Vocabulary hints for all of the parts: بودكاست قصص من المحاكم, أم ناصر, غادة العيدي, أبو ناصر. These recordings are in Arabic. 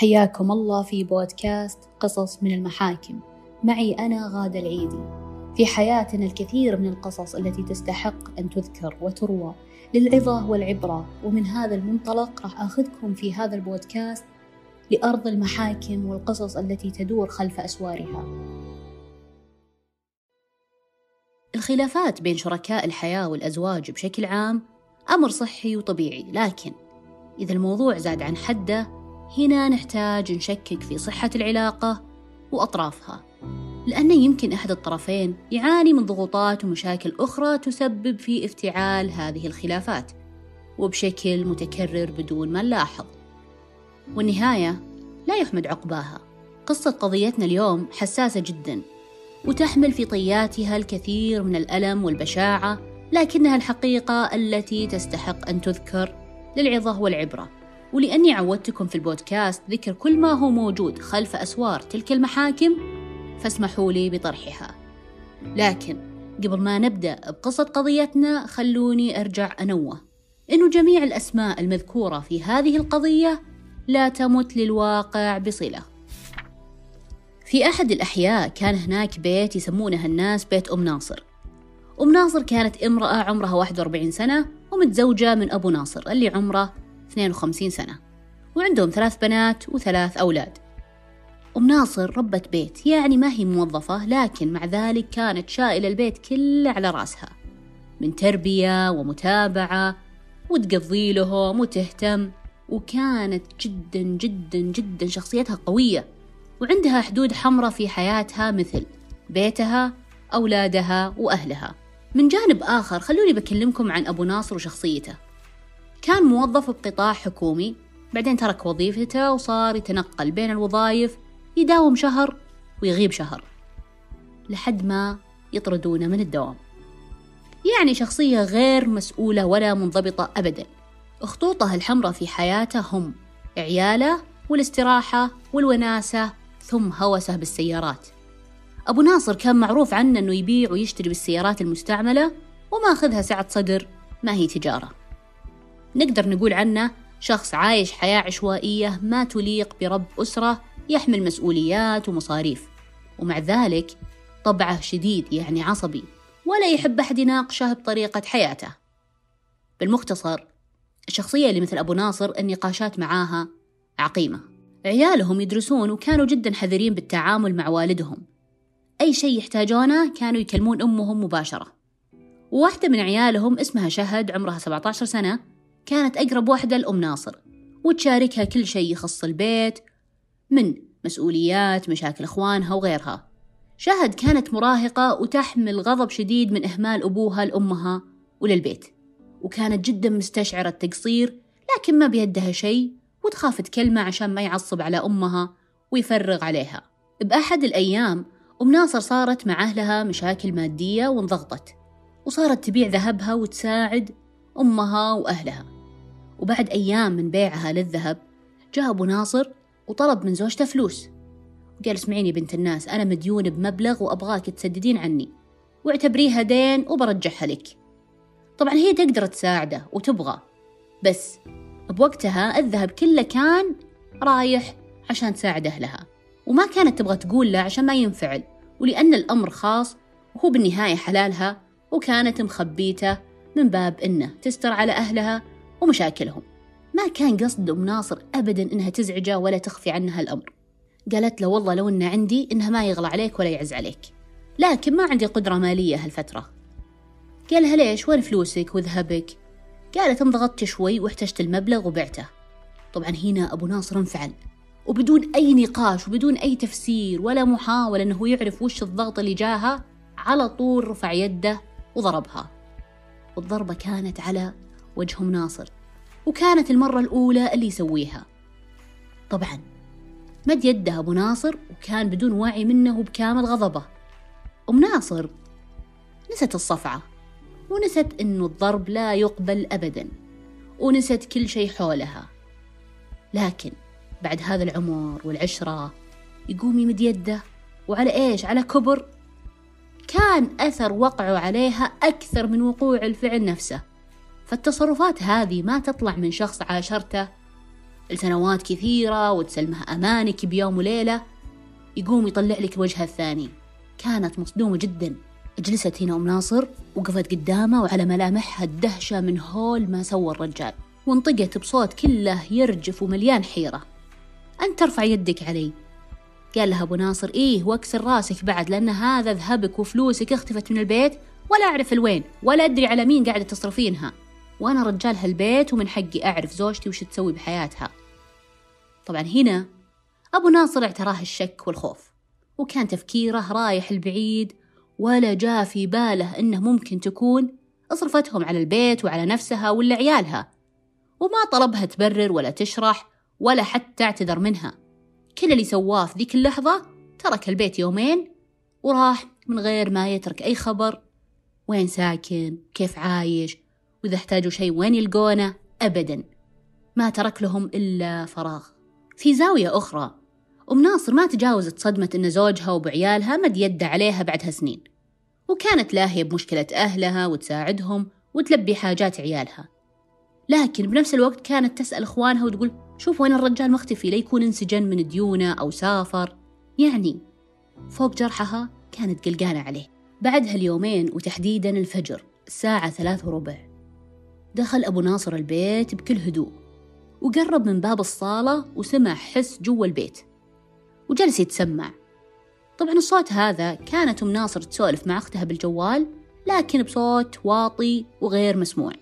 حياكم الله في بودكاست قصص من المحاكم. معي أنا غادة العيدي. في حياتنا الكثير من القصص التي تستحق أن تذكر وتروى للعظة والعبرة، ومن هذا المنطلق راح أخذكم في هذا البودكاست لأرض المحاكم والقصص التي تدور خلف أسوارها. الخلافات بين شركاء الحياة والأزواج بشكل عام أمر صحي وطبيعي، لكن إذا الموضوع زاد عن حده هنا نحتاج نشكك في صحة العلاقة وأطرافها، لأن يمكن أحد الطرفين يعاني من ضغوطات ومشاكل أخرى تسبب في افتعال هذه الخلافات وبشكل متكرر بدون ما نلاحظ، والنهاية لا يحمد عقباها. قصة قضيتنا اليوم حساسة جدا وتحمل في طياتها الكثير من الألم والبشاعة، لكنها الحقيقة التي تستحق أن تذكر للعظة والعبرة. ولأني عودتكم في البودكاست ذكر كل ما هو موجود خلف أسوار تلك المحاكم، فاسمحوا لي بطرحها. لكن قبل ما نبدأ بقصة قضيتنا، خلوني أرجع أنوه إنه جميع الأسماء المذكورة في هذه القضية لا تمت للواقع بصلة. في أحد الأحياء كان هناك بيت يسمونه الناس بيت أم ناصر. أم ناصر كانت امرأة عمرها 41 سنة ومتزوجة من أبو ناصر اللي عمره 52 سنة، وعندهم 3 بنات و3 أولاد. أم ناصر ربة بيت، يعني ما هي موظفة، لكن مع ذلك كانت شائلة البيت كله على رأسها من تربية ومتابعة، وتقضي لهم وتهتم، وكانت جدا جدا جدا شخصيتها قوية، وعندها حدود حمراء في حياتها مثل بيتها، أولادها وأهلها. من جانب آخر خلوني بكلمكم عن أبو ناصر وشخصيته. كان موظف بقطاع حكومي، بعدين ترك وظيفته وصار يتنقل بين الوظائف، يداوم شهر ويغيب شهر لحد ما يطردونه من الدوام. يعني شخصية غير مسؤولة ولا منضبطة أبدا. خطوطه الحمراء في حياته هم عياله والاستراحة والوناسة، ثم هوسه بالسيارات. أبو ناصر كان معروف عنه أنه يبيع ويشتري بالسيارات المستعملة وما أخذها سعة صدر، ما هي تجارة. نقدر نقول عنه شخص عايش حياة عشوائية ما تليق برب أسرة يحمل مسؤوليات ومصاريف، ومع ذلك طبعه شديد، يعني عصبي، ولا يحب أحد يناقشه بطريقة حياته. بالمختصر الشخصية اللي مثل أبو ناصر النقاشات معاها عقيمة. عيالهم يدرسون وكانوا جدا حذرين بالتعامل مع والدهم، أي شيء يحتاجونه كانوا يكلمون أمهم مباشرة. وواحدة من عيالهم اسمها شهد عمرها 17 سنة، كانت أقرب واحدة لأم ناصر وتشاركها كل شيء يخص البيت من مسؤوليات، مشاكل إخوانها وغيرها. شهد كانت مراهقة وتحمل غضب شديد من إهمال أبوها لأمها وللبيت، وكانت جدا مستشعرة التقصير، لكن ما بيدها شيء وتخاف تكلمه عشان ما يعصب على أمها ويفرغ عليها. بأحد الأيام أم ناصر صارت مع أهلها مشاكل مادية وانضغطت، وصارت تبيع ذهبها وتساعد أمها وأهلها. وبعد أيام من بيعها للذهب جاء أبو ناصر وطلب من زوجته فلوس، وقال اسمعيني بنت الناس، أنا مديونة بمبلغ وأبغاك تسددين عني، واعتبريها دين وبرجعها لك. طبعا هي تقدر تساعده وتبغى، بس بوقتها الذهب كله كان رايح عشان تساعد أهلها، وما كانت تبغى تقول له عشان ما ينفعل، ولأن الأمر خاص وهو بالنهاية حلالها، وكانت مخبيته من باب إنه تستر على أهلها ومشاكلهم. ما كان قصد أم ناصر أبداً إنها تزعجه ولا تخفي عنها الأمر. قالت له والله لو إن عندي إنها ما يغلى عليك ولا يعز عليك، لكن ما عندي قدرة مالية هالفترة. قالها ليش، وين فلوسك وذهبك؟ قالت انضغطت شوي واحتجت المبلغ وبعته. طبعاً هنا أبو ناصر انفعل، وبدون أي نقاش وبدون أي تفسير ولا محاولة إنه يعرف وش الضغط اللي جاها، على طول رفع يده وضربها، والضربة كانت على وجه أم ناصر، وكانت المرة الأولى اللي يسويها. طبعا مد يده أبو ناصر وكان بدون وعي منه وبكامل غضبه. أم ناصر نست الصفعة، ونست إنه الضرب لا يقبل أبدا، ونست كل شيء حولها. لكن بعد هذا العمر والعشرة يقوم يمد يده، وعلى إيش؟ على كبر. كان أثر وقعه عليها أكثر من وقوع الفعل نفسه، فالتصرفات هذه ما تطلع من شخص عاشرته لسنوات كثيرة وتسلمها أمانك بيوم وليلة، يقوم يطلع لك وجهها الثاني. كانت مصدومة جدا. جلست هنا أم ناصر وقفت قدامه، وعلى ملامحها الدهشة من هول ما سوى الرجال، وانطقت بصوت كله يرجف ومليان حيرة: أنت ترفع يدك علي؟ قال لها أبو ناصر: إيه، واكسر راسك بعد، لأن هذا ذهبك وفلوسك اختفت من البيت، ولا أعرف الوين، ولا أدري على مين قاعدة تصرفينها، وأنا رجال هالبيت ومن حقي أعرف زوجتي وش تسوي بحياتها. طبعا هنا أبو ناصر اعتراه الشك والخوف، وكان تفكيره رايح البعيد، ولا جاء في باله إنه ممكن تكون أصرفتهم على البيت وعلى نفسها ولا عيالها، وما طلبها تبرر ولا تشرح ولا حتى اعتذر منها. كل اللي سواه في ذيك اللحظة ترك البيت يومين وراح من غير ما يترك أي خبر، وين ساكن، كيف عايش، وإذا احتاجوا شيء وين يلقونه. أبدا ما ترك لهم إلا فراغ. في زاوية أخرى، أم ناصر ما تجاوزت صدمة إن زوجها وبعيالها مد يده عليها بعدها سنين، وكانت لاهية بمشكلة أهلها وتساعدهم وتلبي حاجات عيالها، لكن بنفس الوقت كانت تسأل إخوانها وتقول: شوف وين الرجال مختفي، ليكون انسجن من ديونه أو سافر. يعني فوق جرحها كانت قلقانة عليه. بعدها اليومين وتحديدا الفجر الساعة 3:15 دخل أبو ناصر البيت بكل هدوء، وقرب من باب الصالة وسمع حس جوا البيت وجلس يتسمع. طبعا الصوت هذا كانت أم ناصر تسولف مع أختها بالجوال، لكن بصوت واطي وغير مسموع.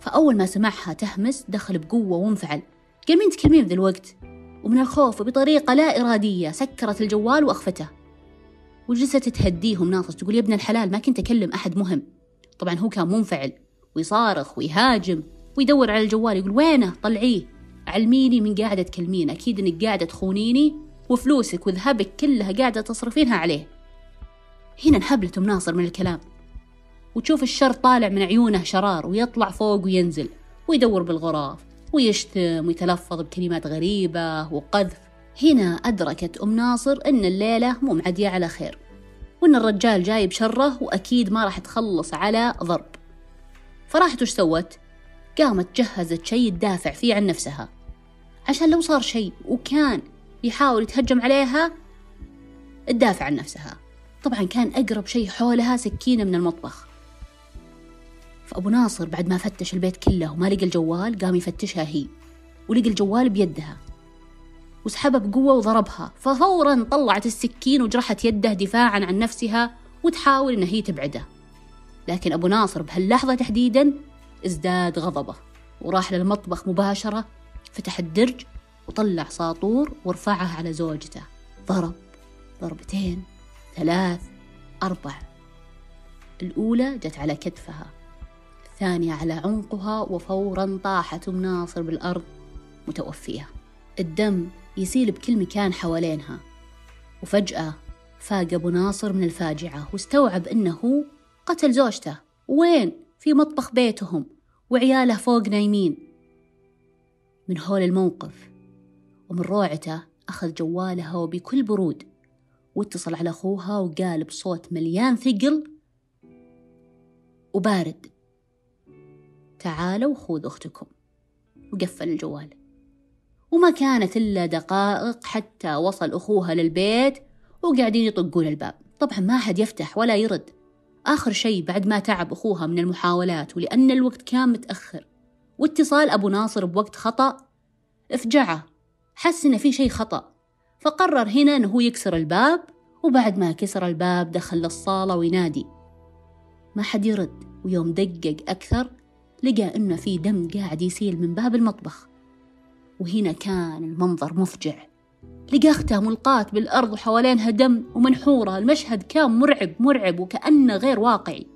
فأول ما سمعها تهمس دخل بقوة وانفعل. قال: مين تكلمين بذا الوقت؟ ومن الخوف بطريقة لا إرادية سكرت الجوال وأخفته، وجلست تهديهم ناصر تقول: يا ابن الحلال، ما كنت أكلم أحد مهم. طبعا هو كان منفعل ويصارخ ويهاجم ويدور على الجوال، يقول: وينه؟ طلعيه، علميني من قاعدة تكلمين، أكيد إنك قاعدة تخونيني، وفلوسك وذهبك كلها قاعدة تصرفينها عليه. هنا انهبلت أم ناصر من الكلام، وتشوف الشر طالع من عيونه شرار، ويطلع فوق وينزل ويدور بالغرف ويشتم ويتلفظ بكلمات غريبة وقذف. هنا أدركت أم ناصر إن الليلة مو معدية على خير، وإن الرجال جاي بشره وأكيد ما راح تخلص على ضرب. فراحت وش سوت؟ قامت جهزت شيء تدافع فيه عن نفسها، عشان لو صار شيء وكان يحاول يتهجم عليها تدافع عن نفسها. طبعا كان أقرب شيء حولها سكينة من المطبخ. فأبو ناصر بعد ما فتش البيت كله وما لقى الجوال، قام يفتشها هي، ولقى الجوال بيدها، وسحبها بقوة وضربها. ففورا طلعت السكين وجرحت يده دفاعا عن نفسها، وتحاول إن هي تبعده، لكن أبو ناصر بهاللحظة تحديدا ازداد غضبه، وراح للمطبخ مباشرة، فتح الدرج وطلع ساطور ورفعها على زوجته، ضرب ضربتين 3 4. الأولى جت على كتفها، الثانية على عنقها، وفوراً طاحت أم ناصر بالأرض متوفية. الدم يسيل بكل مكان حوالينها، وفجأة فاق أبو ناصر من الفاجعة، واستوعب أنه قتل زوجته. وين؟ في مطبخ بيتهم، وعياله فوق نايمين. من هول الموقف ومن روعته أخذ جوالها وبكل برود، واتصل على أخوها وقال بصوت مليان ثقل وبارد: تعالوا خذوا أختكم. وقفل الجوال. وما كانت إلا دقائق حتى وصل أخوها للبيت وقاعدين يطقون الباب. طبعا ما أحد يفتح ولا يرد. آخر شيء بعد ما تعب أخوها من المحاولات، ولأن الوقت كان متأخر واتصال أبو ناصر بوقت خطأ، افجعه، حس إن في شيء خطأ، فقرر هنا إنه هو يكسر الباب. وبعد ما كسر الباب دخل للصالة وينادي، ما حد يرد. ويوم دقق أكثر لقى إنه في دم قاعد يسيل من باب المطبخ، وهنا كان المنظر مفجع. لقى أختها ملقاة بالأرض وحوالينها دم ومنحورة. المشهد كان مرعب وكأنه غير واقعي.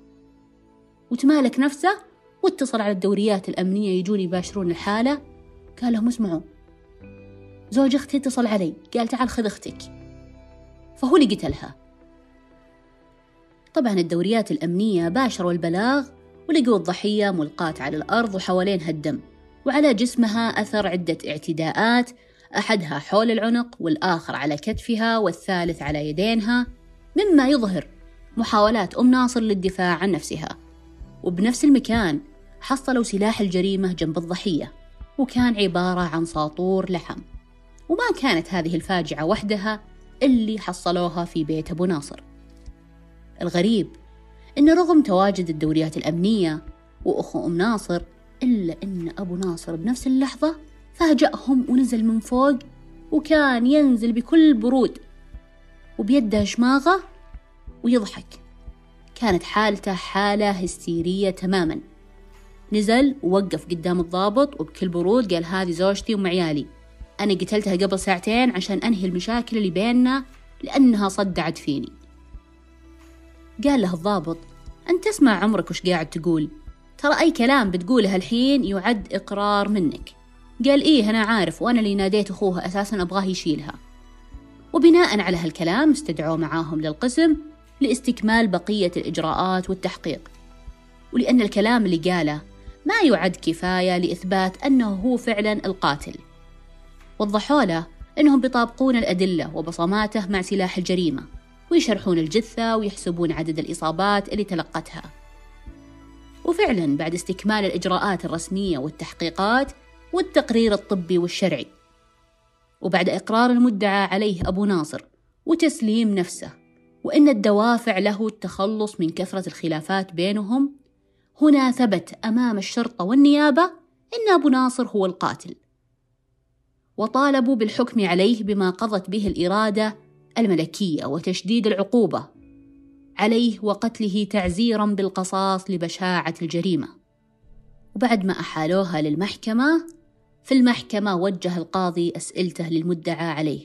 وتمالك نفسه واتصل على الدوريات الأمنية يجون يباشرون الحالة. قال لهم: اسمعوا، زوج أختي اتصل علي قال تعال خذ أختك، فهو اللي قتلها. طبعا الدوريات الأمنية باشروا البلاغ، ولقوا الضحية ملقاة على الأرض وحوالينها الدم، وعلى جسمها أثر عدة اعتداءات، أحدها حول العنق، والآخر على كتفها، والثالث على يدينها، مما يظهر محاولات أم ناصر للدفاع عن نفسها. وبنفس المكان حصلوا سلاح الجريمة جنب الضحية، وكان عبارة عن ساطور لحم. وما كانت هذه الفاجعة وحدها اللي حصلوها في بيت أبو ناصر. الغريب إن رغم تواجد الدوريات الأمنية وأخو أم ناصر، إلا إن أبو ناصر بنفس اللحظة فاجأهم ونزل من فوق، وكان ينزل بكل برود وبيده شماغة ويضحك. كانت حالته حالة هستيرية تماما. نزل ووقف قدام الضابط وبكل برود قال: هذه زوجتي ومعيالي، أنا قتلتها قبل ساعتين عشان أنهي المشاكل اللي بيننا لأنها صدعت فيني. قال له الضابط: أنت تسمع عمرك وش قاعد تقول؟ ترى أي كلام بتقوله الحين يعد إقرار منك. قال: إيه أنا عارف، وأنا اللي ناديت أخوها أساسا أبغاه يشيلها. وبناء على هالكلام استدعوا معاهم للقسم لاستكمال بقية الإجراءات والتحقيق، ولأن الكلام اللي قاله ما يعد كفاية لإثبات أنه هو فعلا القاتل. وضحوا له أنهم بيطابقون الأدلة وبصماته مع سلاح الجريمة، ويشرحون الجثة ويحسبون عدد الإصابات اللي تلقتها. وفعلا بعد استكمال الإجراءات الرسمية والتحقيقات والتقرير الطبي والشرعي، وبعد إقرار المدعى عليه أبو ناصر وتسليم نفسه، وإن الدوافع له التخلص من كثرة الخلافات بينهم، هنا ثبت أمام الشرطة والنيابة إن أبو ناصر هو القاتل، وطالبوا بالحكم عليه بما قضت به الإرادة الملكية وتشديد العقوبة عليه وقتله تعزيرا بالقصاص لبشاعة الجريمة. وبعد ما أحالوها للمحكمة، في المحكمة وجه القاضي أسئلته للمدعى عليه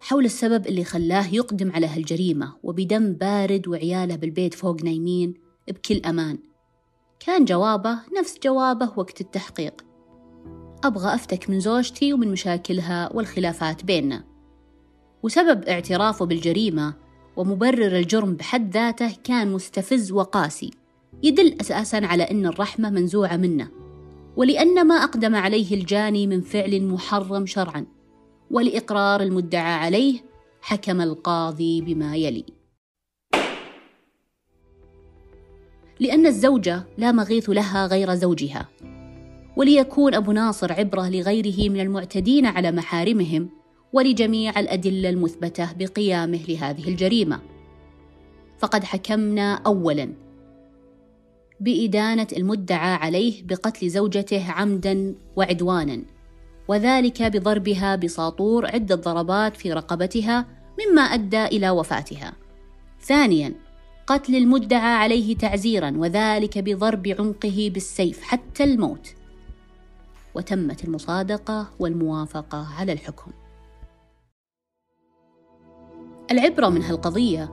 حول السبب اللي خلاه يقدم على هالجريمة وبدم بارد وعياله بالبيت فوق نايمين بكل أمان. كان جوابه نفس جوابه وقت التحقيق: أبغى أفتك من زوجتي ومن مشاكلها والخلافات بيننا. وسبب اعترافه بالجريمة ومبرر الجرم بحد ذاته كان مستفز وقاسي، يدل أساساً على أن الرحمة منزوعة منه، ولأن ما أقدم عليه الجاني من فعل محرم شرعاً. ولإقرار المدعى عليه حكم القاضي بما يلي: لأن الزوجة لا مغيث لها غير زوجها، وليكون أبو ناصر عبرة لغيره من المعتدين على محارمهم، ولجميع الأدلة المثبتة بقيامه لهذه الجريمة، فقد حكمنا أولاً بإدانة المدعى عليه بقتل زوجته عمداً وعدواناً، وذلك بضربها بساطور عدة ضربات في رقبتها مما أدى إلى وفاتها. ثانياً قتل المدعى عليه تعزيراً، وذلك بضرب عنقه بالسيف حتى الموت. وتمت المصادقة والموافقة على الحكم. العبرة من هالقضية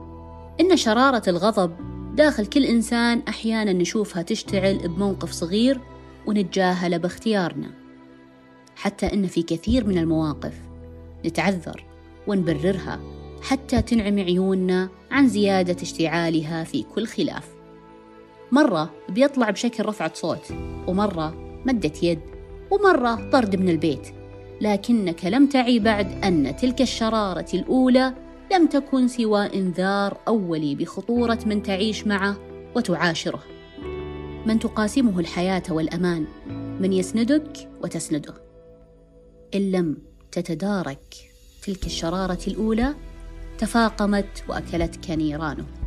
إن شرارة الغضب داخل كل إنسان أحياناً نشوفها تشتعل بموقف صغير ونتجاهل باختيارنا، حتى إن في كثير من المواقف نتعذر ونبررها حتى تنعم عيوننا عن زيادة اشتعالها في كل خلاف. مرة بيطلع بشكل رفعة صوت، ومرة مدة يد، ومرة طرد من البيت، لكنك لم تعي بعد أن تلك الشرارة الأولى لم تكن سوى إنذار أولي بخطورة من تعيش معه وتعاشره، من تقاسمه الحياة والأمان، من يسندك وتسنده. إن لم تتدارك تلك الشرارة الأولى تفاقمت وأكلتك نيرانه.